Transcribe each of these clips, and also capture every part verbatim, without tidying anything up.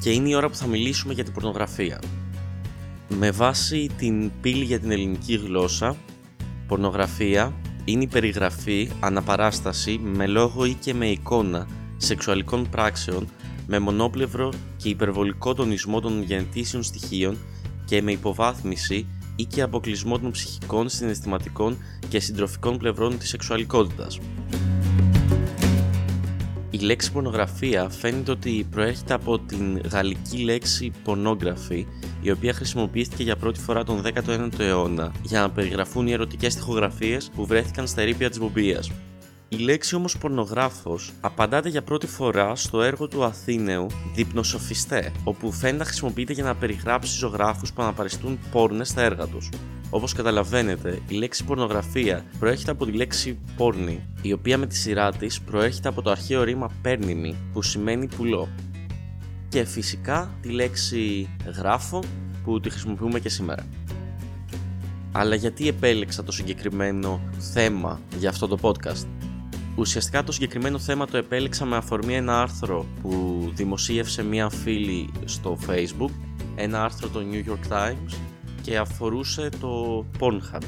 και είναι η ώρα που θα μιλήσουμε για την πορνογραφία. Με βάση την πύλη για την ελληνική γλώσσα, πορνογραφία είναι η περιγραφή, αναπαράσταση, με λόγο ή και με εικόνα σεξουαλικών πράξεων με μονόπλευρο και υπερβολικό τονισμό των γενετήσεων στοιχείων και με υποβάθμιση ή και αποκλεισμό των ψυχικών, συναισθηματικών και συντροφικών πλευρών της σεξουαλικότητας. Η λέξη πορνογραφία φαίνεται ότι προέρχεται από την γαλλική λέξη pornography, η οποία χρησιμοποιήθηκε για πρώτη φορά τον δέκατο ένατο αιώνα για να περιγραφούν οι ερωτικές τοιχογραφίες που βρέθηκαν στα ερείπια της Βομπίας. Η λέξη όμως πορνογράφος απαντάται για πρώτη φορά στο έργο του Αθήναιου Δειπνοσοφιστέ, όπου φαίνεται να χρησιμοποιείται για να περιγράψει ζωγράφους που αναπαριστούν πόρνες στα έργα τους. Όπως καταλαβαίνετε, η λέξη πορνογραφία προέρχεται από τη λέξη πόρνη, η οποία με τη σειρά της προέρχεται από το αρχαίο ρήμα πέρνημι, που σημαίνει πουλό. Και φυσικά τη λέξη γράφο, που τη χρησιμοποιούμε και σήμερα. Αλλά γιατί επέλεξα το συγκεκριμένο θέμα για αυτό το podcast? Ουσιαστικά το συγκεκριμένο θέμα το επέλεξα με αφορμή ένα άρθρο που δημοσίευσε μία φίλη στο Facebook, ένα άρθρο του New York Times, και αφορούσε το Pornhub.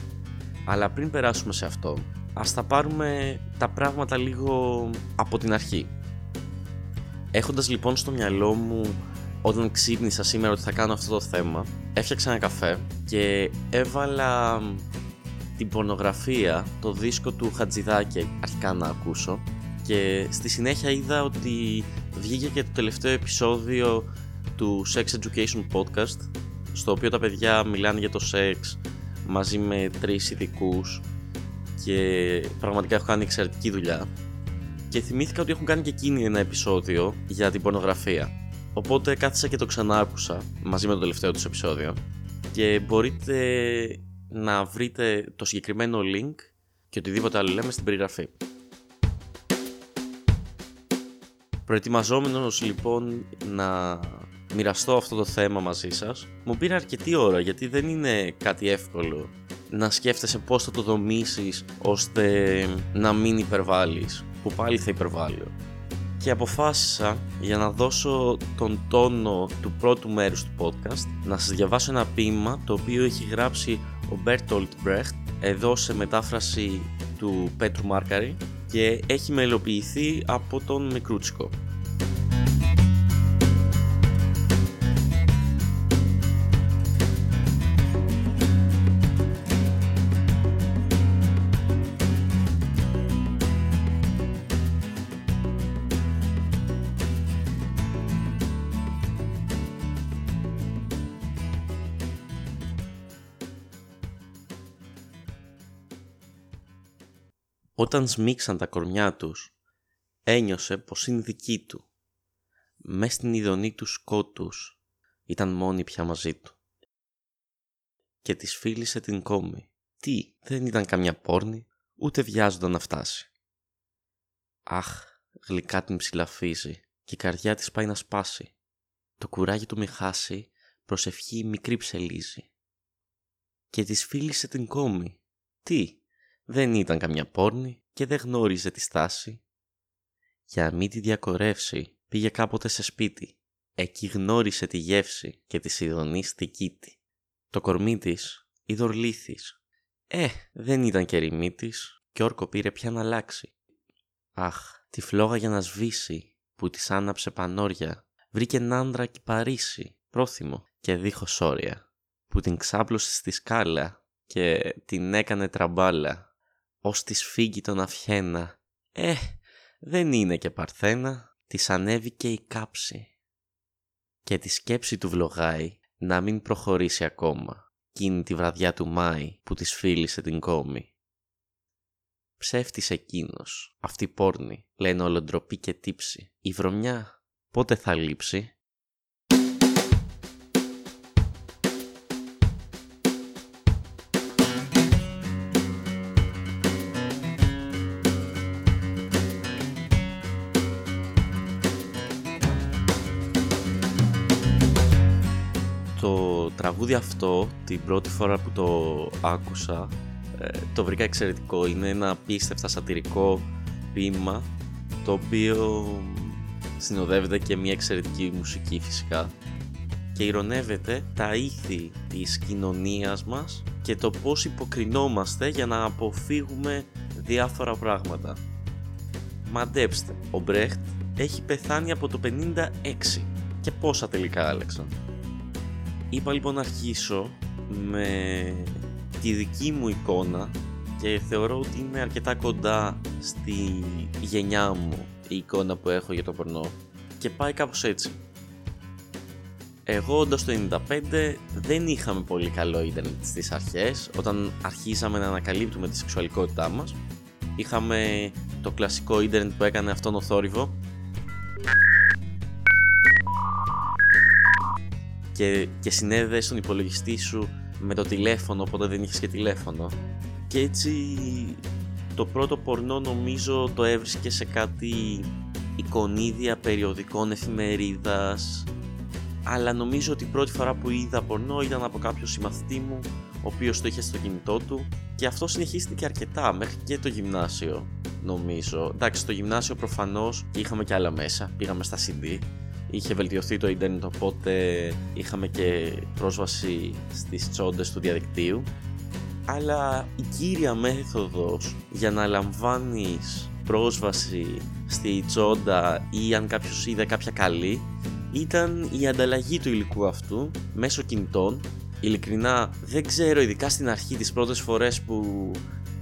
Αλλά πριν περάσουμε σε αυτό, ας τα πάρουμε τα πράγματα λίγο από την αρχή. Έχοντας λοιπόν στο μυαλό μου, όταν ξύπνησα σήμερα ότι θα κάνω αυτό το θέμα, έφτιαξα ένα καφέ και έβαλα την πορνογραφία, το δίσκο του Χατζιδάκη αρχικά να ακούσω, και στη συνέχεια είδα ότι βγήκε και το τελευταίο επεισόδιο του Sex Education Podcast, στο οποίο τα παιδιά μιλάνε για το σεξ μαζί με τρεις ειδικούς, και πραγματικά έχουν κάνει εξαιρετική δουλειά, και θυμήθηκα ότι έχουν κάνει και εκείνη ένα επεισόδιο για την πορνογραφία, οπότε κάθισα και το ξαναάκουσα μαζί με το τελευταίο τους επεισόδιο, και μπορείτε να βρείτε το συγκεκριμένο link και οτιδήποτε άλλο λέμε στην περιγραφή. Προετοιμαζόμενος λοιπόν να μοιραστώ αυτό το θέμα μαζί σας, μου πήρε αρκετή ώρα, γιατί δεν είναι κάτι εύκολο να σκέφτεσαι πώς θα το δομήσεις ώστε να μην υπερβάλλεις, που πάλι θα υπερβάλλω. Και αποφάσισα, για να δώσω τον τόνο του πρώτου μέρους του podcast, να σας διαβάσω ένα ποίημα το οποίο έχει γράψει ο Μπέρτολτ Μπρέχτ, εδώ σε μετάφραση του Πέτρου Μάρκαρη, και έχει μελοποιηθεί από τον Μικρούτσικο. Όταν σμίξαν τα κορμιά τους, ένιωσε πως είναι δική του. Μες στην ειδονή του σκότους ήταν μόνη πια μαζί του. Και της φίλησε την κόμη. Τι, δεν ήταν καμιά πόρνη, ούτε βιάζονταν να φτάσει. Αχ, γλυκά την ψηλαφίζει και η καρδιά της πάει να σπάσει. Το κουράγι του μη χάσει, προσευχή η μικρή ψελίζει. Και της φίλησε την κόμη. Τι, δεν ήταν καμιά πόρνη και δεν γνώριζε τη στάση. Για να μην τη διακορεύσει, πήγε κάποτε σε σπίτι. Εκεί γνώρισε τη γεύση και τη ειδονή στη κήτη. Το κορμί της ειδωρλήθης. Ε, δεν ήταν και ρημή της, και όρκο πήρε πια να αλλάξει. Αχ, τη φλόγα για να σβήσει, που της άναψε πανόρια, βρήκε έναν άντρα κυπαρίσι, πρόθυμο και δίχως όρια, που την ξάπλωσε στη σκάλα και την έκανε τραμπάλα. Ως τη σφίγγει τον αυχένα, ε, δεν είναι και παρθένα, της ανέβηκε η κάψη. Και τη σκέψη του βλογάει να μην προχωρήσει ακόμα, εκείνη τη βραδιά του Μάη που της φίλησε την κόμη. Ψεύτης εκείνος, αυτή πόρνη, λένε ολοντροπή και τύψη, η βρωμιά πότε θα λείψει? Το τραγούδι αυτό, την πρώτη φορά που το άκουσα, το βρήκα εξαιρετικό. Είναι ένα απίστευτα σατιρικό ποίημα, το οποίο συνοδεύεται και μια εξαιρετική μουσική φυσικά και ηρωνεύεται τα ήθη της κοινωνίας μας και το πώς υποκρινόμαστε για να αποφύγουμε διάφορα πράγματα. Μαντέψτε, ο Μπρέχτ έχει πεθάνει από το πενήντα έξι και πόσα τελικά άλλαξαν. Είπα λοιπόν να αρχίσω με τη δική μου εικόνα και θεωρώ ότι είναι αρκετά κοντά στη γενιά μου η εικόνα που έχω για το πορνό και πάει κάπως έτσι. Εγώ όντως το ενενήντα πέντε δεν είχαμε πολύ καλό ίντερνετ στις αρχές, όταν αρχίσαμε να ανακαλύπτουμε τη σεξουαλικότητά μας. Είχαμε το κλασικό ίντερνετ που έκανε αυτόν ο θόρυβο και, και συνέδεε στον υπολογιστή σου με το τηλέφωνο, οπότε δεν είχες και τηλέφωνο. Και έτσι το πρώτο πορνό νομίζω το έβρισκε σε κάτι εικονίδια περιοδικών, εφημερίδας. Αλλά νομίζω ότι η πρώτη φορά που είδα πορνό ήταν από κάποιον συμμαθητή μου, ο οποίος το είχε στο κινητό του, και αυτό συνεχίστηκε αρκετά μέχρι και το γυμνάσιο νομίζω. Εντάξει, στο γυμνάσιο προφανώς και είχαμε και άλλα μέσα, πήγαμε στα σι ντι, είχε βελτιωθεί το ίντερνετ, οπότε είχαμε και πρόσβαση στις τσόντες του διαδικτύου. Αλλά η κύρια μέθοδος για να λαμβάνεις πρόσβαση στη τσόντα ή αν κάποιος είδε κάποια καλή ήταν η ανταλλαγή του υλικού αυτού μέσω κινητών. Ειλικρινά δεν ξέρω, ειδικά στην αρχή, τις πρώτες φορές που,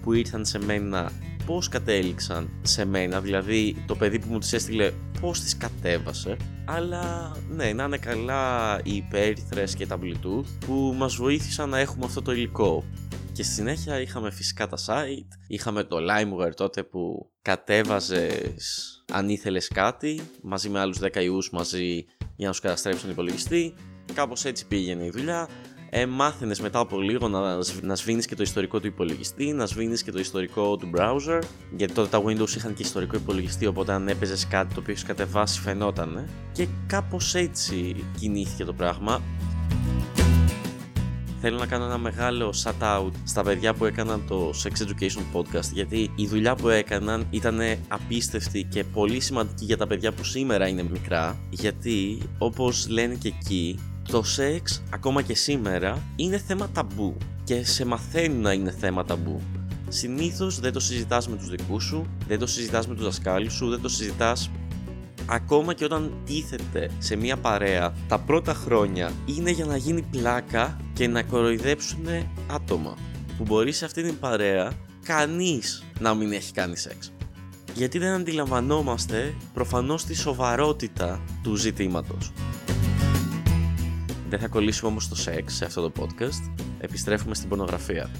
που ήρθαν σε μένα, πώς κατέληξαν σε μένα, δηλαδή το παιδί που μου τις έστειλε πώς τις κατέβασε. Αλλά ναι, να είναι καλά οι υπέρυθρες και τα Bluetooth που μας βοήθησαν να έχουμε αυτό το υλικό. Και στη συνέχεια είχαμε φυσικά τα site, είχαμε το Limeware τότε που κατέβαζες αν ήθελες κάτι μαζί με άλλους δέκα ιούς μαζί για να σου καταστρέψουν τον υπολογιστή. Κάπως έτσι πήγαινε η δουλειά. Ε, μάθαινες μετά από λίγο να, να σβήνεις και το ιστορικό του υπολογιστή, να σβήνεις και το ιστορικό του browser, γιατί τότε τα Windows είχαν και ιστορικό υπολογιστή, οπότε αν έπαιζες κάτι το οποίο έχεις κατεβάσει φαινότανε. Και κάπως έτσι κινήθηκε το πράγμα. Θέλω να κάνω ένα μεγάλο shout-out στα παιδιά που έκαναν το Sex Education Podcast, γιατί η δουλειά που έκαναν ήταν απίστευτη και πολύ σημαντική για τα παιδιά που σήμερα είναι μικρά, γιατί όπως λένε και εκεί, το σεξ ακόμα και σήμερα είναι θέμα ταμπού και σε μαθαίνει να είναι θέμα ταμπού. Συνήθως δεν το συζητάς με τους δικούς σου, δεν το συζητάς με τους δασκάλους σου, δεν το συζητάς. Ακόμα και όταν τίθεται σε μια παρέα, τα πρώτα χρόνια είναι για να γίνει πλάκα και να κοροϊδέψουν άτομα που μπορεί σε αυτή την παρέα κανείς να μην έχει κάνει σεξ. Γιατί δεν αντιλαμβανόμαστε προφανώς τη σοβαρότητα του ζητήματος. Δεν θα κολλήσουμε όμως το σεξ σε αυτό το podcast, επιστρέφουμε στην πορνογραφία.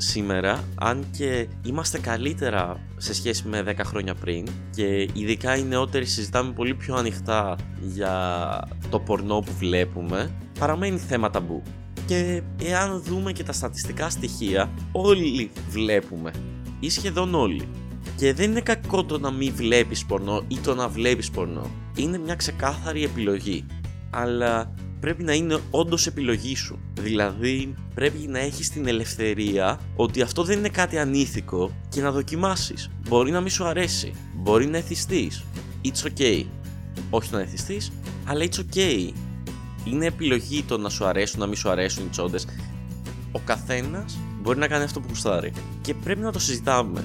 Σήμερα, αν και είμαστε καλύτερα σε σχέση με δέκα χρόνια πριν και ειδικά οι νεότεροι συζητάμε πολύ πιο ανοιχτά για το πορνό που βλέπουμε, παραμένει θέμα ταμπού. Και εάν δούμε και τα στατιστικά στοιχεία, όλοι βλέπουμε ή σχεδόν όλοι. Και δεν είναι κακό το να μην βλέπεις πορνό ή το να βλέπεις πορνό. Είναι μια ξεκάθαρη επιλογή. Αλλά πρέπει να είναι όντως επιλογή σου. Δηλαδή πρέπει να έχεις την ελευθερία ότι αυτό δεν είναι κάτι ανήθικο και να δοκιμάσεις. Μπορεί να μην σου αρέσει, μπορεί να εθιστείς. It's ok. Όχι να εθιστείς, αλλά it's ok. Είναι επιλογή το να σου αρέσουν, να μην σου αρέσουν οι τσόντες. Ο καθένας μπορεί να κάνει αυτό που γουστάρει. Και πρέπει να το συζητάμε.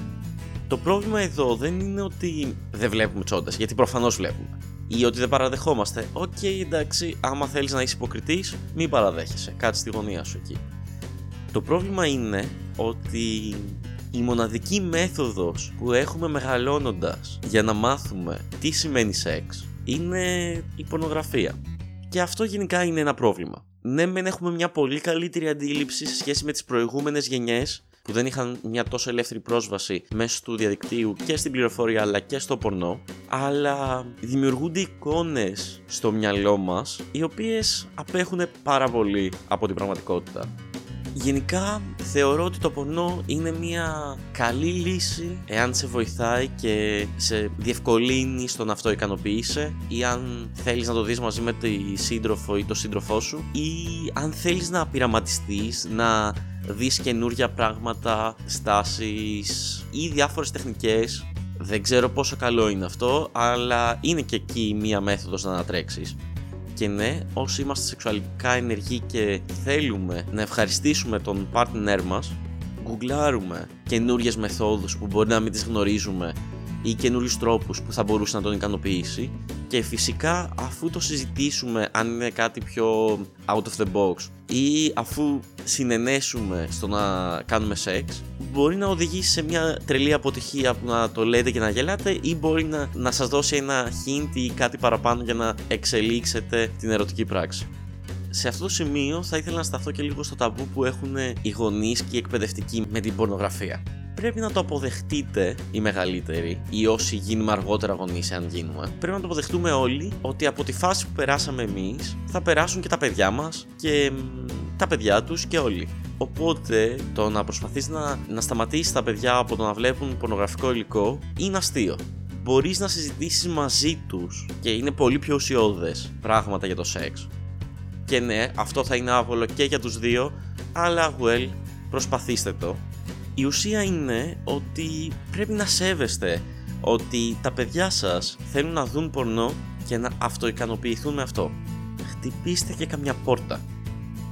Το πρόβλημα εδώ δεν είναι ότι δεν βλέπουμε τσόντες, γιατί προφανώς βλέπουμε, ή ότι δεν παραδεχόμαστε. Οκ, okay, εντάξει, άμα θέλεις να είσαι υποκριτής, μην παραδέχεσαι, κάτσε στη γωνία σου εκεί. Το πρόβλημα είναι ότι η μοναδική μέθοδος που έχουμε μεγαλώνοντας για να μάθουμε τι σημαίνει σεξ είναι η πορνογραφία. Και αυτό γενικά είναι ένα πρόβλημα. Ναι, μεν έχουμε μια πολύ καλύτερη αντίληψη σε σχέση με τις προηγούμενες γενιές που δεν είχαν μια τόσο ελεύθερη πρόσβαση μέσω του διαδικτύου και στην πληροφορία αλλά και στο πορνό, αλλά δημιουργούνται εικόνες στο μυαλό μας οι οποίες απέχουν πάρα πολύ από την πραγματικότητα. Γενικά θεωρώ ότι το πορνό είναι μια καλή λύση εάν σε βοηθάει και σε διευκολύνει στο να αυτό ικανοποιείσαι, ή αν θέλεις να το δεις μαζί με τη σύντροφο ή το σύντροφό σου, ή αν θέλεις να πειραματιστείς, να δεις καινούργια πράγματα, στάσεις ή διάφορες τεχνικές. Δεν ξέρω πόσο καλό είναι αυτό, αλλά είναι και εκεί μία μέθοδος να ανατρέξεις. Και ναι, όσοι είμαστε σεξουαλικά ενεργοί και θέλουμε να ευχαριστήσουμε τον partner μας, γκουγκλάρουμε καινούριες μεθόδους που μπορεί να μην τις γνωρίζουμε ή καινούριους τρόπους που θα μπορούσε να τον ικανοποιήσει, και φυσικά αφού το συζητήσουμε αν είναι κάτι πιο out of the box ή αφού συνενέσουμε στο να κάνουμε σεξ, μπορεί να οδηγήσει σε μια τρελή αποτυχία που να το λέτε και να γελάτε, ή μπορεί να, να σας δώσει ένα hint ή κάτι παραπάνω για να εξελίξετε την ερωτική πράξη. Σε αυτό το σημείο θα ήθελα να σταθώ και λίγο στο ταμπού που έχουν οι γονείς και οι εκπαιδευτικοί με την πορνογραφία. Πρέπει να το αποδεχτείτε οι μεγαλύτεροι, ή όσοι γίνουμε αργότερα γονείς, αν γίνουμε. Πρέπει να το αποδεχτούμε όλοι ότι από τη φάση που περάσαμε εμείς θα περάσουν και τα παιδιά μας και τα παιδιά τους και όλοι. Οπότε το να προσπαθείς να, να σταματήσεις τα παιδιά από το να βλέπουν πορνογραφικό υλικό είναι αστείο. Μπορείς να συζητήσεις μαζί τους και είναι πολύ πιο ουσιώδες πράγματα για το σεξ. Και ναι, αυτό θα είναι άβολο και για τους δύο, αλλά well, προσπαθήστε το. Η ουσία είναι ότι πρέπει να σέβεστε ότι τα παιδιά σας θέλουν να δουν πορνό και να αυτοικανοποιηθούν με αυτό. Χτυπήστε και καμιά πόρτα.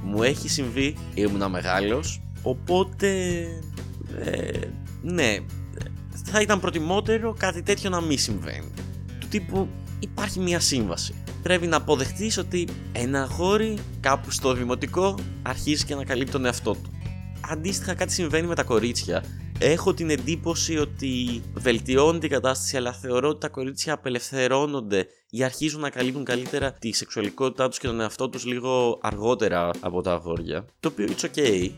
Μου έχει συμβεί, ήμουνα μεγάλος, οπότε ε, ναι, θα ήταν προτιμότερο κάτι τέτοιο να μην συμβαίνει. Του τύπου υπάρχει μια σύμβαση. Πρέπει να αποδεχτείς ότι ένα αγόρι κάπου στο δημοτικό αρχίζει και ανακαλύπτει τον εαυτό του. Αντίστοιχα κάτι συμβαίνει με τα κορίτσια. Έχω την εντύπωση ότι βελτιώνεται η κατάσταση, αλλά θεωρώ ότι τα κορίτσια απελευθερώνονται ή αρχίζουν να καλύπτουν καλύτερα τη σεξουαλικότητά τους και τον εαυτό τους λίγο αργότερα από τα αγόρια. Το οποίο it's ok.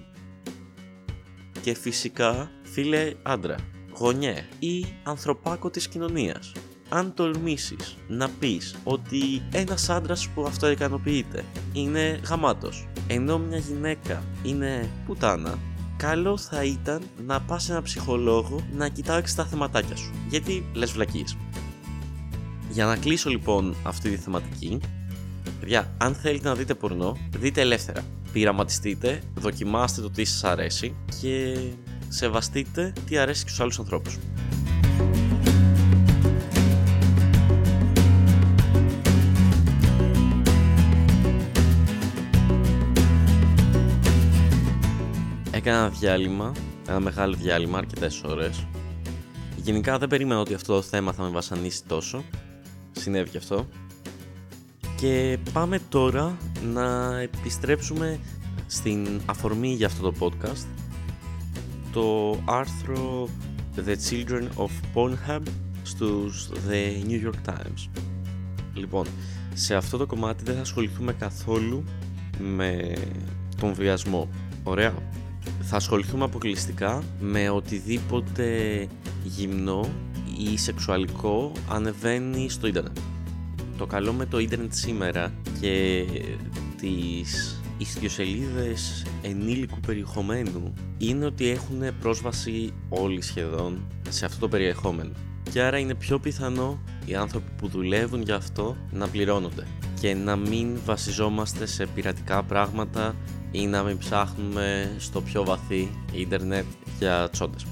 Και φυσικά, φίλε άντρα, γονιέ ή ανθρωπάκο της κοινωνίας, αν τολμήσεις να πεις ότι ένας άντρας που αυτοικανοποιείται είναι γαμάτος, ενώ μια γυναίκα είναι πουτάνα, καλό θα ήταν να πας σε έναν ψυχολόγο να κοιτάξεις τα θεματάκια σου, γιατί λες βλακίες. Για να κλείσω λοιπόν αυτή τη θεματική, παιδιά, αν θέλετε να δείτε πορνό, δείτε ελεύθερα. Πειραματιστείτε, δοκιμάστε το τι σας αρέσει και σεβαστείτε τι αρέσει και στους άλλους ανθρώπους. Έκανα ένα διάλειμμα, ένα μεγάλο διάλειμμα, αρκετές ώρες. Γενικά δεν περίμενα ότι αυτό το θέμα θα με βασανίσει τόσο. Συνέβη και αυτό. Και πάμε τώρα να επιστρέψουμε στην αφορμή για αυτό το podcast. Το άρθρο The Children of Pornhub στους The New York Times. Λοιπόν, σε αυτό το κομμάτι δεν θα ασχοληθούμε καθόλου με τον βιασμό. Ωραία. Θα ασχοληθούμε αποκλειστικά με οτιδήποτε γυμνό ή σεξουαλικό ανεβαίνει στο ίντερνετ. Το καλό με το ίντερνετ σήμερα και τις ιστιοσελίδες ενήλικου περιεχομένου είναι ότι έχουν πρόσβαση όλοι σχεδόν σε αυτό το περιεχόμενο. Και άρα είναι πιο πιθανό οι άνθρωποι που δουλεύουν γι' αυτό να πληρώνονται και να μην βασιζόμαστε σε πειρατικά πράγματα ή να μην ψάχνουμε στο πιο βαθύ ίντερνετ για τσόντες.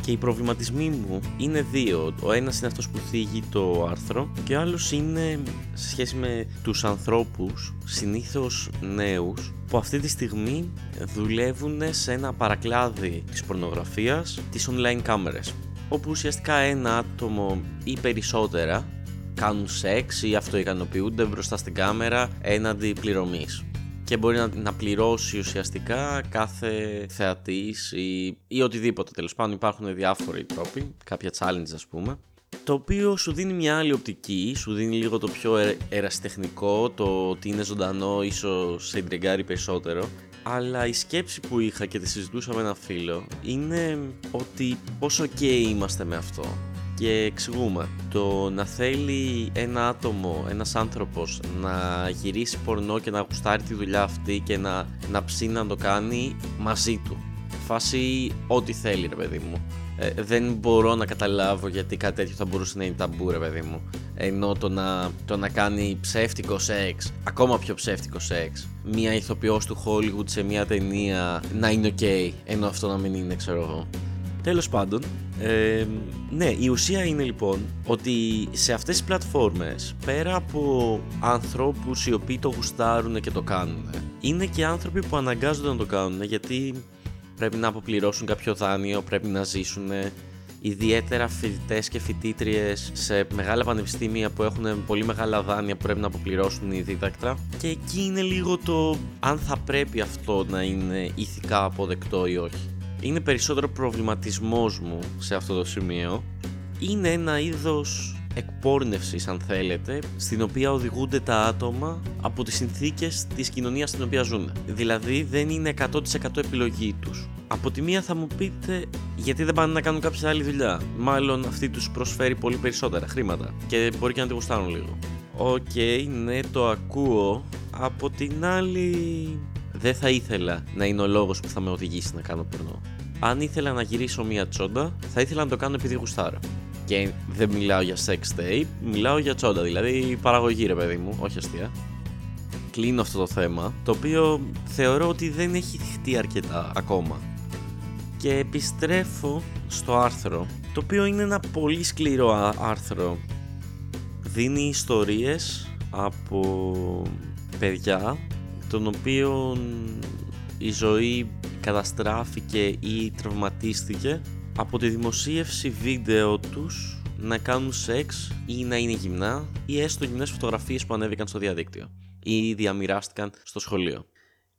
Και οι προβληματισμοί μου είναι δύο. Ο ένας είναι αυτός που θίγει το άρθρο και ο άλλος είναι σε σχέση με τους ανθρώπους, συνήθως νέους, που αυτή τη στιγμή δουλεύουν σε ένα παρακλάδι της πορνογραφίας, τις online κάμερες, όπου ουσιαστικά ένα άτομο ή περισσότερα κάνουν σεξ ή αυτοικανοποιούνται μπροστά στην κάμερα έναντι πληρωμής. Και μπορεί να, να πληρώσει ουσιαστικά κάθε θεατής ή, ή οτιδήποτε. Τέλος πάντων, υπάρχουν διάφοροι τρόποι, κάποια challenge ας πούμε. Το οποίο σου δίνει μια άλλη οπτική, σου δίνει λίγο το πιο ε, ερασιτεχνικό, το ότι είναι ζωντανό ίσως σε ντριγκάρει περισσότερο. Αλλά η σκέψη που είχα και τη συζητούσα με ένα φίλο είναι ότι πόσο και είμαστε με αυτό. Και εξηγούμε, το να θέλει ένα άτομο, ένας άνθρωπος να γυρίσει πορνό και να γουστάρει τη δουλειά αυτή και να, να ψήνει να το κάνει μαζί του. Φάση ό,τι θέλει ρε παιδί μου. Ε, δεν μπορώ να καταλάβω γιατί κάτι τέτοιο θα μπορούσε να είναι ταμπού ρε παιδί μου. Ενώ το να, το να κάνει ψεύτικο σεξ, ακόμα πιο ψεύτικο σεξ, μια ηθοποιός του Hollywood σε μια ταινία να είναι ok, ενώ αυτό να μην είναι, ξέρω εγώ. Τέλος πάντων, ε, ναι, η ουσία είναι λοιπόν ότι σε αυτές τις πλατφόρμες, πέρα από ανθρώπους οι οποίοι το γουστάρουν και το κάνουν, είναι και άνθρωποι που αναγκάζονται να το κάνουν γιατί πρέπει να αποπληρώσουν κάποιο δάνειο, πρέπει να ζήσουν. Ιδιαίτερα φοιτητές και φοιτήτριες σε μεγάλα πανεπιστήμια που έχουν πολύ μεγάλα δάνεια που πρέπει να αποπληρώσουν οι δίδακτρα. Και εκεί είναι λίγο το αν θα πρέπει αυτό να είναι ηθικά αποδεκτό ή όχι. Είναι περισσότερο προβληματισμός μου σε αυτό το σημείο. Είναι ένα είδος εκπόρνευσης, αν θέλετε, στην οποία οδηγούνται τα άτομα από τις συνθήκες της κοινωνίας στην οποία ζουν. Δηλαδή δεν είναι εκατό τοις εκατό επιλογή τους. Από τη μία θα μου πείτε γιατί δεν πάνε να κάνουν κάποια άλλη δουλειά. Μάλλον αυτή τους προσφέρει πολύ περισσότερα χρήματα και μπορεί και να τη γουστάρουν λίγο. Οκ, okay, ναι, το ακούω. Από την άλλη, δεν θα ήθελα να είναι ο λόγος που θα με οδηγήσει να κάνω πορνό. Αν ήθελα να γυρίσω μία τσόντα, θα ήθελα να το κάνω επειδή γουστάρω. Και δεν μιλάω για sex tape, μιλάω για τσόντα, δηλαδή παραγωγή, ρε παιδί μου, όχι αστεία. Κλείνω αυτό το θέμα, το οποίο θεωρώ ότι δεν έχει θυχτεί αρκετά ακόμα. Και επιστρέφω στο άρθρο, το οποίο είναι ένα πολύ σκληρό άρθρο. Δίνει ιστορίες από παιδιά των οποίων η ζωή καταστράφηκε ή τραυματίστηκε από τη δημοσίευση βίντεο τους να κάνουν σεξ ή να είναι γυμνά ή έστω γυμνές φωτογραφίες που ανέβηκαν στο διαδίκτυο ή διαμοιράστηκαν στο σχολείο.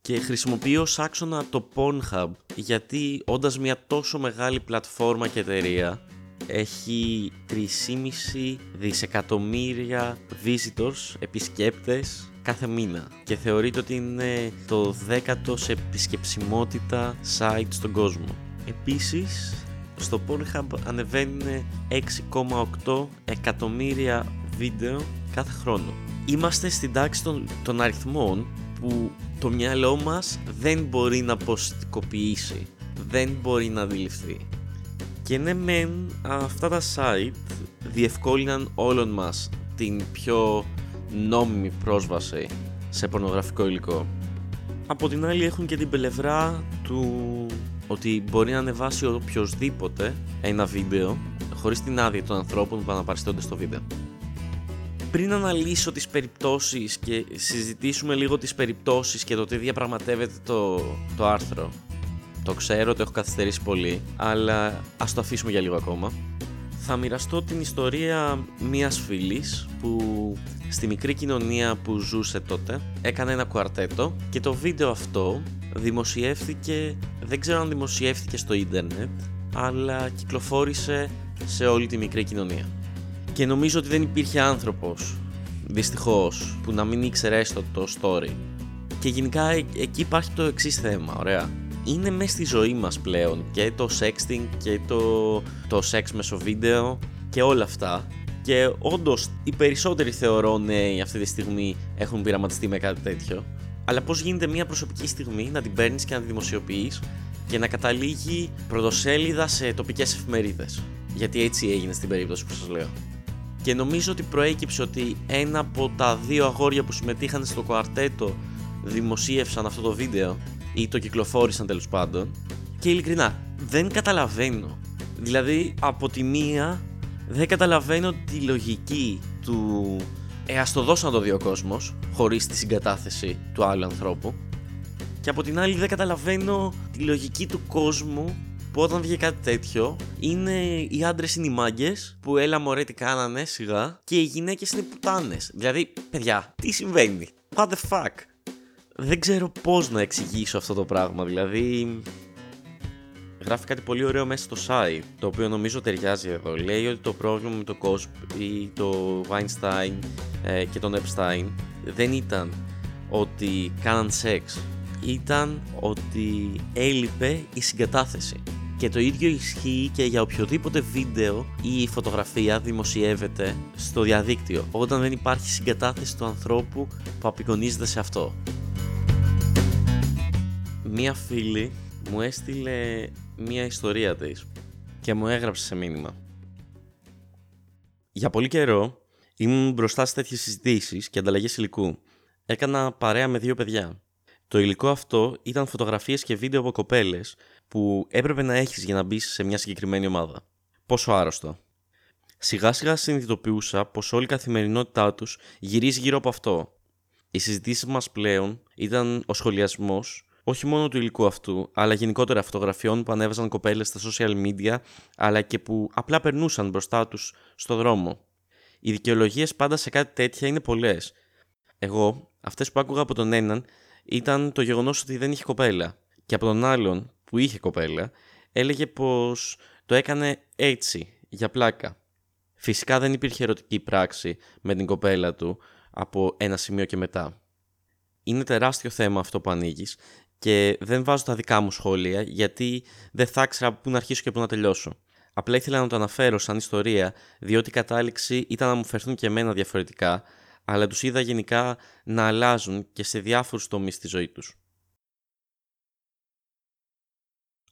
Και χρησιμοποιώ ως άξονα το Pornhub, γιατί όντας μια τόσο μεγάλη πλατφόρμα και εταιρεία έχει τρία κόμμα πέντε δισεκατομμύρια visitors, επισκέπτες, κάθε μήνα και θεωρείται ότι είναι το δέκατο σε επισκεψιμότητα site στον κόσμο. Επίσης, στο Pornhub ανεβαίνουν έξι κόμμα οκτώ εκατομμύρια βίντεο κάθε χρόνο. Είμαστε στην τάξη των, των αριθμών που το μυαλό μας δεν μπορεί να ποσοτικοποιήσει, δεν μπορεί να αντιληφθεί. Και ναι μεν, αυτά τα site διευκόλυναν όλων μας την πιο νόμιμη πρόσβαση σε πορνογραφικό υλικό. Από την άλλη έχουν και την πλευρά του ότι μπορεί να ανεβάσει οποιοσδήποτε ένα βίντεο χωρίς την άδεια των ανθρώπων που αναπαριστώνται στο βίντεο. Πριν αναλύσω τις περιπτώσεις και συζητήσουμε λίγο τις περιπτώσεις και το τι διαπραγματεύεται το, το άρθρο, το ξέρω, το έχω καθυστερήσει πολύ, αλλά ας το αφήσουμε για λίγο ακόμα. Θα μοιραστώ την ιστορία μιας φίλης που στη μικρή κοινωνία που ζούσε τότε έκανε ένα κουαρτέτο και το βίντεο αυτό δημοσιεύθηκε, δεν ξέρω αν δημοσιεύθηκε στο ίντερνετ, αλλά κυκλοφόρησε σε όλη τη μικρή κοινωνία. Και νομίζω ότι δεν υπήρχε άνθρωπος, δυστυχώς, που να μην ήξερε έστω το story. Και γενικά ε- εκεί υπάρχει το εξής θέμα, ωραία. Είναι μέσα στη ζωή μας πλέον και το sexting και το, το sex μέσω βίντεο και όλα αυτά. Και όντως οι περισσότεροι θεωρώ νέοι αυτή τη στιγμή έχουν πειραματιστεί με κάτι τέτοιο. Αλλά πώς γίνεται μια προσωπική στιγμή να την παίρνεις και να τη δημοσιοποιείς και να καταλήγει πρωτοσέλιδα σε τοπικές εφημερίδες. Γιατί έτσι έγινε στην περίπτωση που σας λέω. Και νομίζω ότι προέκυψε ότι ένα από τα δύο αγόρια που συμμετείχαν στο κουαρτέτο δημοσίευσαν αυτό το βίντεο ή το κυκλοφόρησαν τέλος πάντων. Και ειλικρινά, δεν καταλαβαίνω. Δηλαδή, από τη μία, δεν καταλαβαίνω τη λογική του «Ε, ας το δώσω να το δει ο κόσμος», χωρίς τη συγκατάθεση του άλλου ανθρώπου. Και από την άλλη, δεν καταλαβαίνω τη λογική του κόσμου που όταν βγήκε κάτι τέτοιο, είναι οι άντρες είναι οι μάγκες που έλα μωρέ τι κάνανε σιγά και οι γυναίκες είναι πουτάνες. Δηλαδή, παιδιά, τι συμβαίνει? What the fuck? Δεν ξέρω πώς να εξηγήσω αυτό το πράγμα, δηλαδή γράφει κάτι πολύ ωραίο μέσα στο site, το οποίο νομίζω ταιριάζει εδώ. Λέει ότι το πρόβλημα με το Cosby ή το Weinstein ε, και τον Epstein δεν ήταν ότι κάναν σεξ, ήταν ότι έλειπε η συγκατάθεση. Και το ίδιο ισχύει και για οποιοδήποτε βίντεο ή φωτογραφία δημοσιεύεται στο διαδίκτυο, όταν δεν υπάρχει συγκατάθεση του ανθρώπου που απεικονίζεται σε αυτό. Μία φίλη μου έστειλε μία ιστορία της και μου έγραψε σε μήνυμα. Για πολύ καιρό ήμουν μπροστά σε τέτοιες συζητήσεις και ανταλλαγές υλικού. Έκανα παρέα με δύο παιδιά. Το υλικό αυτό ήταν φωτογραφίες και βίντεο από κοπέλες που έπρεπε να έχεις για να μπεις σε μια συγκεκριμένη ομάδα. Πόσο άρρωστο. Σιγά σιγά συνειδητοποιούσα πως όλη η καθημερινότητά τους γυρίζει γύρω από αυτό. Οι συζητήσεις μας πλέον ήταν ο σχολιασμός όχι μόνο του υλικού αυτού, αλλά γενικότερα φωτογραφιών που ανέβαζαν κοπέλες στα social media, αλλά και που απλά περνούσαν μπροστά τους στο δρόμο. Οι δικαιολογίες πάντα σε κάτι τέτοια είναι πολλές. Εγώ, αυτές που άκουγα από τον έναν ήταν το γεγονός ότι δεν είχε κοπέλα. Και από τον άλλον που είχε κοπέλα, έλεγε πως το έκανε έτσι, για πλάκα. Φυσικά δεν υπήρχε ερωτική πράξη με την κοπέλα του από ένα σημείο και μετά. Είναι τεράστιο θέμα αυτό που ανοίγεις και δεν βάζω τα δικά μου σχόλια γιατί δεν θα ήξερα πού να αρχίσω και πού να τελειώσω. Απλά ήθελα να το αναφέρω σαν ιστορία, διότι η κατάληξη ήταν να μου φερθούν και εμένα διαφορετικά, αλλά τους είδα γενικά να αλλάζουν και σε διάφορους τομείς στη ζωή τους.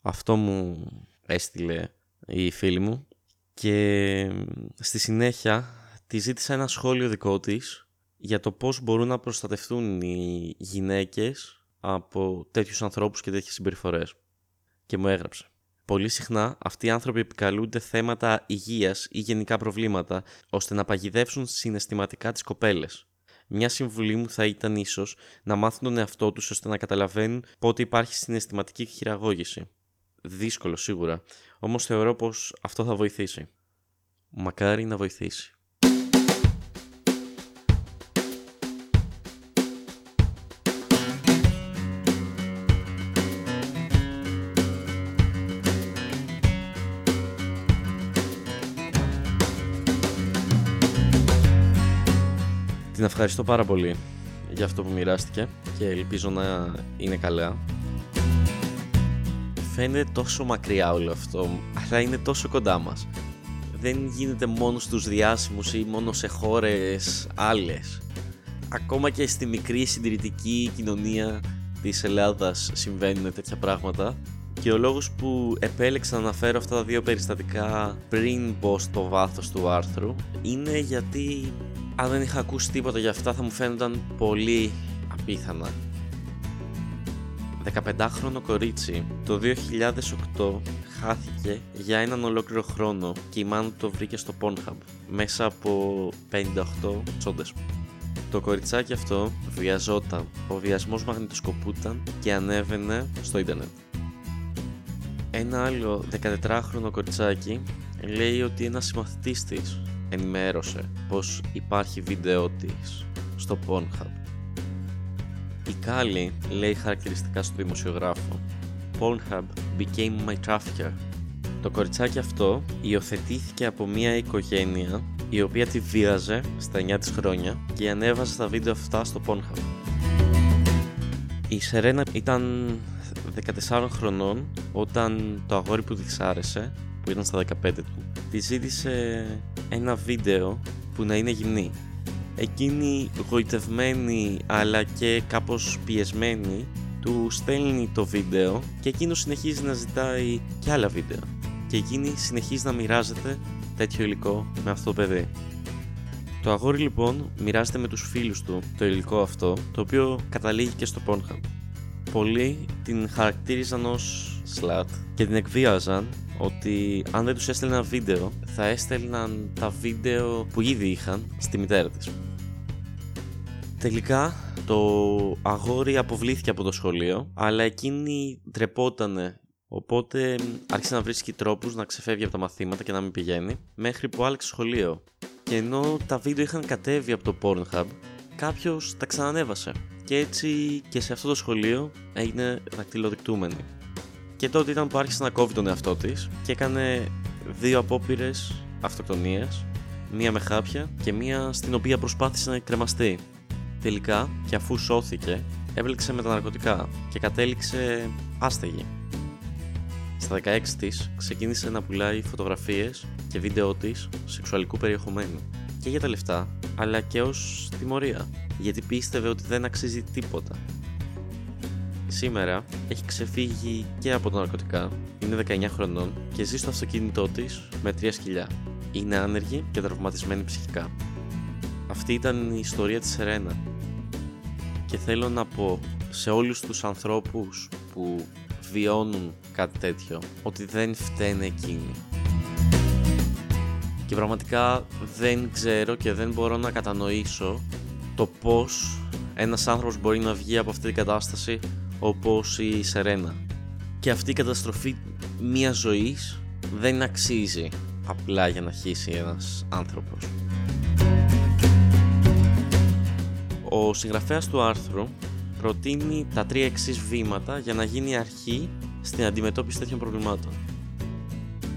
Αυτό μου έστειλε η φίλη μου και στη συνέχεια τη ζήτησα ένα σχόλιο δικό της για το πώς μπορούν να προστατευτούν οι γυναίκες από τέτοιους ανθρώπους και τέτοιες συμπεριφορές. Και μου έγραψε. Πολύ συχνά αυτοί οι άνθρωποι επικαλούνται θέματα υγείας ή γενικά προβλήματα, ώστε να παγιδεύσουν συναισθηματικά τις κοπέλες. Μια συμβουλή μου θα ήταν ίσως να μάθουν τον εαυτό τους ώστε να καταλαβαίνουν πότε υπάρχει συναισθηματική χειραγώγηση. Δύσκολο σίγουρα, όμως θεωρώ πως αυτό θα βοηθήσει. Μακάρι να βοηθήσει. Την ευχαριστώ πάρα πολύ για αυτό που μοιράστηκε και ελπίζω να είναι καλά. Φαίνεται τόσο μακριά όλο αυτό, αλλά είναι τόσο κοντά μας. Δεν γίνεται μόνο στους διάσημους ή μόνο σε χώρες άλλες. Ακόμα και στη μικρή συντηρητική κοινωνία της Ελλάδας συμβαίνουν τέτοια πράγματα. Και ο λόγος που επέλεξα να αναφέρω αυτά τα δύο περιστατικά πριν μπω στο βάθος του άρθρου είναι γιατί αν δεν είχα ακούσει τίποτα για αυτά θα μου φαίνονταν πολύ απίθανα. δεκαπεντάχρονο κορίτσι το δύο χιλιάδες οκτώ χάθηκε για έναν ολόκληρο χρόνο και η μάνα το βρήκε στο Pornhub μέσα από πενήντα οκτώ τσόντες. Το κοριτσάκι αυτό βιαζόταν, ο βιασμός μαγνητοσκοπούταν και ανέβαινε στο ίντερνετ. Ένα άλλο δεκατετράχρονο κοριτσάκι λέει ότι ένας συμμαθητής της ενημέρωσε πως υπάρχει βίντεο της στο Pornhub. Η Κάλλη λέει χαρακτηριστικά στο δημοσιογράφο Pornhub became my trafficker. Το κοριτσάκι αυτό υιοθετήθηκε από μια οικογένεια η οποία τη βίαζε στα εννιά της χρόνια και ανέβαζε τα βίντεο αυτά στο Pornhub. Η Σερένα ήταν δεκατεσσάρων χρονών όταν το αγόρι που της άρεσε, που ήταν στα δεκαπέντε του, τη ζήτησε ένα βίντεο που να είναι γυμνή. Εκείνη γοητευμένη αλλά και κάπως πιεσμένη του στέλνει το βίντεο και εκείνος συνεχίζει να ζητάει και άλλα βίντεο και εκείνη συνεχίζει να μοιράζεται τέτοιο υλικό με αυτό το παιδί. Το αγόρι λοιπόν μοιράζεται με τους φίλους του το υλικό αυτό, το οποίο καταλήγει και στο Pornhub. Πολλοί την χαρακτήριζαν ως σλατ και την εκβίαζαν ότι αν δεν τους έστελναν βίντεο θα έστελναν τα βίντεο που ήδη είχαν στη μητέρα της. Τελικά το αγόρι αποβλήθηκε από το σχολείο, αλλά εκείνη ντρεπότανε, οπότε άρχισε να βρίσκει τρόπους να ξεφεύγει από τα μαθήματα και να μην πηγαίνει, μέχρι που άλλαξε σχολείο. Και ενώ τα βίντεο είχαν κατέβει από το Pornhub, κάποιος τα ξανανέβασε και έτσι και σε αυτό το σχολείο έγινε δακτυλοδεικτούμενη. Και τότε ήταν που άρχισε να κόβει τον εαυτό της και έκανε δύο απόπειρες αυτοκτονίας, μία με χάπια και μία στην οποία προσπάθησε να κρεμαστεί. Τελικά, και αφού σώθηκε, έπληξε με τα ναρκωτικά και κατέληξε άστεγη. Στα δεκαέξι της ξεκίνησε να πουλάει φωτογραφίες και βίντεο της σεξουαλικού περιεχομένου και για τα λεφτά, αλλά και ως τιμωρία, γιατί πίστευε ότι δεν αξίζει τίποτα. Σήμερα έχει ξεφύγει και από τα ναρκωτικά, είναι δεκαεννιά χρονών και ζει στο αυτοκίνητό της με τρία σκυλιά. Είναι άνεργη και τραυματισμένη ψυχικά. Αυτή ήταν η ιστορία της Σερένα. Και θέλω να πω σε όλους τους ανθρώπους που βιώνουν κάτι τέτοιο, ότι δεν φταίνε εκείνοι. Και πραγματικά δεν ξέρω και δεν μπορώ να κατανοήσω το πώς ένας άνθρωπος μπορεί να βγει από αυτή την κατάσταση όπως η Σερένα. Και αυτή η καταστροφή μιας ζωής δεν αξίζει απλά για να χύσει ένας άνθρωπος. Ο συγγραφέας του άρθρου προτείνει τα τρία εξής βήματα για να γίνει αρχή στην αντιμετώπιση τέτοιων προβλημάτων.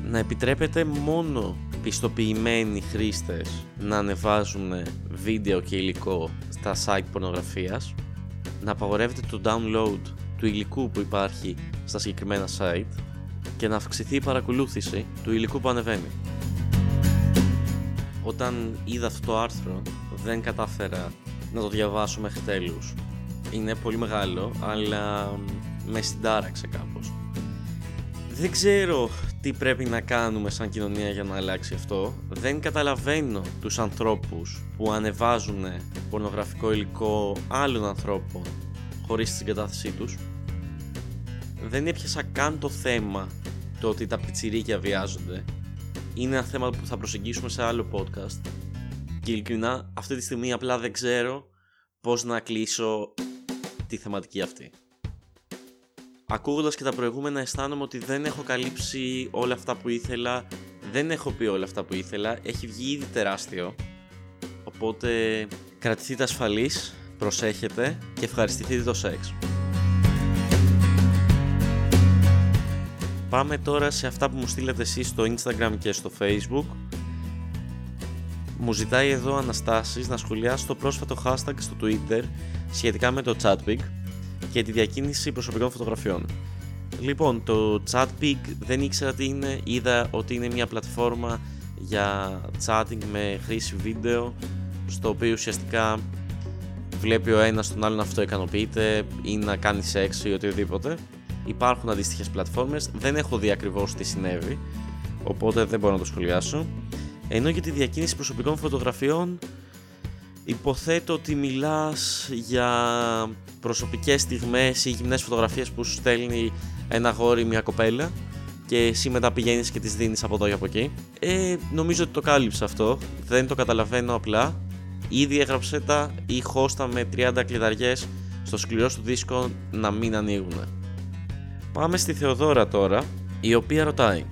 Να επιτρέπεται μόνο πιστοποιημένοι χρήστες να ανεβάζουν βίντεο και υλικό στα site πορνογραφίας. Να απαγορεύεται το download του υλικού που υπάρχει στα συγκεκριμένα site και να αυξηθεί η παρακολούθηση του υλικού που ανεβαίνει. Όταν είδα αυτό το άρθρο δεν κατάφερα να το διαβάσω μέχρι τέλους. Είναι πολύ μεγάλο, αλλά με συντάραξε κάπως. Δεν ξέρω τι πρέπει να κάνουμε σαν κοινωνία για να αλλάξει αυτό. Δεν καταλαβαίνω τους ανθρώπους που ανεβάζουν πορνογραφικό υλικό άλλων ανθρώπων χωρίς τη συγκατάθεσή τους. Δεν έπιασα καν το θέμα το ότι τα πιτσιρίκια βιάζονται. Είναι ένα θέμα που θα προσεγγίσουμε σε άλλο podcast. Και ειλικρινά αυτή τη στιγμή απλά δεν ξέρω πώς να κλείσω τη θεματική αυτή. Ακούγοντας και τα προηγούμενα αισθάνομαι ότι δεν έχω καλύψει όλα αυτά που ήθελα, δεν έχω πει όλα αυτά που ήθελα, έχει βγει ήδη τεράστιο. Οπότε κρατηθείτε ασφαλείς, προσέχετε και ευχαριστηθείτε το σεξ. Πάμε τώρα σε αυτά που μου στείλατε εσείς στο Instagram και στο Facebook. Μου ζητάει εδώ Αναστάσεις να σχολιάσω το πρόσφατο hashtag στο Twitter σχετικά με το Chatpic και τη διακίνηση προσωπικών φωτογραφιών. Λοιπόν, το Chatpic δεν ήξερα τι είναι, είδα ότι είναι μια πλατφόρμα για chatting με χρήση βίντεο, στο οποίο ουσιαστικά βλέπει ο ένας τον άλλον αυτό ικανοποιείται ή να κάνει σεξ ή οτιδήποτε. Υπάρχουν αντίστοιχες πλατφόρμες, δεν έχω δει ακριβώς τι συνέβη, οπότε δεν μπορώ να το σχολιάσω. Ενώ για τη διακίνηση προσωπικών φωτογραφιών υποθέτω ότι μιλάς για προσωπικές στιγμές ή γυμνές φωτογραφίες που σου στέλνει ένα γόρι, μια κοπέλα και εσύ μετά πηγαίνεις και τις δίνεις από εδώ και από εκεί. Ε, νομίζω ότι το κάλυψα αυτό, δεν το καταλαβαίνω απλά. Ήδη έγραψε τα ή χώστα με τριάντα κλειδαριές στο σκληρό του δίσκο να μην ανοίγουν. Πάμε στη Θεοδώρα τώρα, η οποία ρωτάει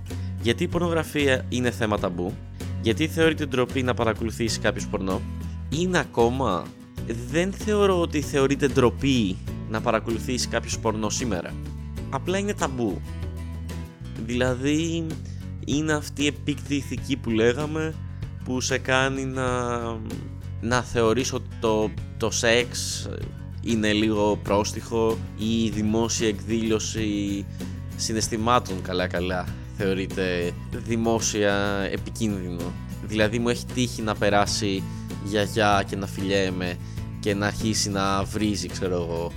γιατί η πορνογραφία είναι θέμα ταμπού. Γιατί θεωρείται ντροπή να παρακολουθήσει κάποιος πορνό? Είναι ακόμα. Δεν θεωρώ ότι θεωρείται ντροπή να παρακολουθήσει κάποιος πορνό σήμερα. Απλά είναι ταμπού. Δηλαδή είναι αυτή η επίκτη ηθική που λέγαμε που σε κάνει να, να θεωρείς ότι το, το σεξ είναι λίγο πρόστιχο ή η δημόσια εκδήλωση συναισθημάτων καλά καλά. Θεωρείται δημόσια επικίνδυνο. Δηλαδή μου έχει τύχει να περάσει γιαγιά και να φιλιέμαι και να αρχίσει να βρίζει, ξέρω εγώ.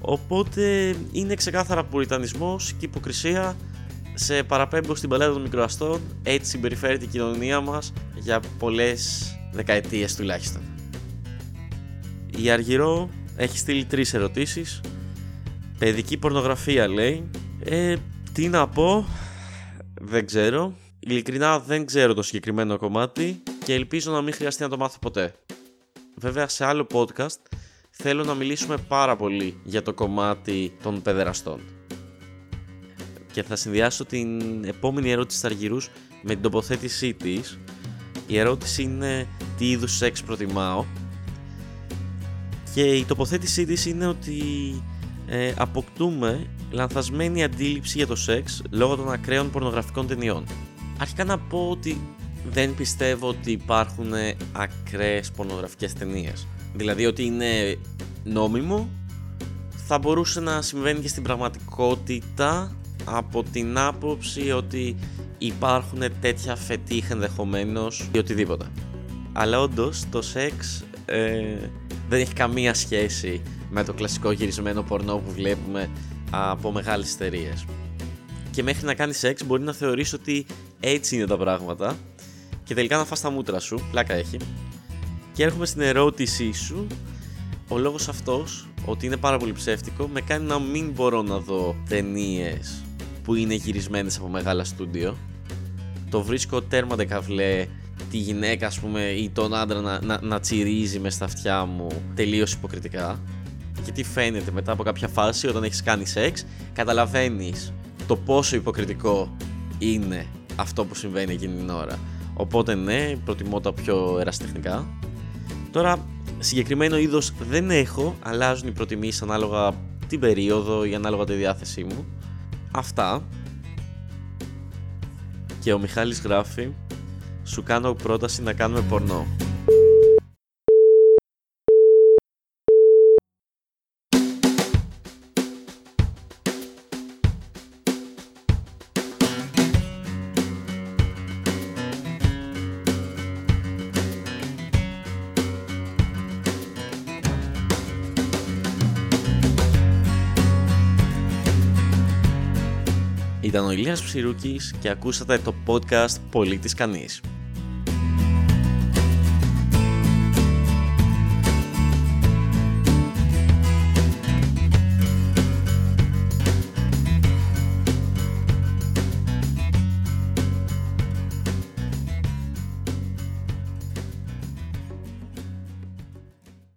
Οπότε είναι ξεκάθαρα πουριτανισμός και υποκρισία. Σε παραπέμπω στην παλέτα των μικροαστών. Έτσι συμπεριφέρεται η κοινωνία μας για πολλές δεκαετίες τουλάχιστον. Η Αργυρό έχει στείλει τρεις ερωτήσεις. Παιδική πορνογραφία λέει. Ε, τι να πω... Δεν ξέρω. Ειλικρινά δεν ξέρω το συγκεκριμένο κομμάτι και ελπίζω να μην χρειαστεί να το μάθω ποτέ. Βέβαια σε άλλο podcast θέλω να μιλήσουμε πάρα πολύ για το κομμάτι των παιδεραστών. Και θα συνδυάσω την επόμενη ερώτηση της Αργυρούς με την τοποθέτησή της. Η ερώτηση είναι τι είδους σεξ προτιμάω. Και η τοποθέτησή της είναι ότι ε, αποκτούμε λανθασμένη αντίληψη για το σεξ λόγω των ακραίων πορνογραφικών ταινιών. Αρχικά να πω ότι δεν πιστεύω ότι υπάρχουν ακραίες πορνογραφικές ταινίες. Δηλαδή ότι είναι νόμιμο, θα μπορούσε να συμβαίνει και στην πραγματικότητα από την άποψη ότι υπάρχουν τέτοια φετίχ ενδεχομένως ή οτιδήποτε. Αλλά όντως το σεξ ε, δεν έχει καμία σχέση με το κλασικό γυρισμένο πορνό που βλέπουμε από μεγάλες εταιρείες. Και μέχρι να κάνεις σεξ μπορεί να θεωρείς ότι έτσι είναι τα πράγματα και τελικά να φας τα μούτρα σου, πλάκα έχει. Και έρχομαι στην ερώτησή σου ο λόγος αυτός, ότι είναι πάρα πολύ ψεύτικο, με κάνει να μην μπορώ να δω ταινίες που είναι γυρισμένες από μεγάλα στούντιο. Το βρίσκω τέρμα ντεκαβλέ, τη γυναίκα ας πούμε ή τον άντρα να, να, να τσιρίζει μες στα αυτιά μου τελείως υποκριτικά. Και τι φαίνεται μετά από κάποια φάση όταν έχεις κάνει σεξ, καταλαβαίνεις το πόσο υποκριτικό είναι αυτό που συμβαίνει εκείνη την ώρα. Οπότε ναι, προτιμώ τα πιο ερασιτεχνικά. Τώρα, συγκεκριμένο είδος δεν έχω, αλλάζουν οι προτιμήσεις ανάλογα την περίοδο ή ανάλογα τη διάθεσή μου. Αυτά. Και ο Μιχάλης γράφει, σου κάνω πρόταση να κάνουμε πορνό. Ήταν ο Ηλίας Ψυρούκης και ακούσατε το podcast Πολίτης Κανείς.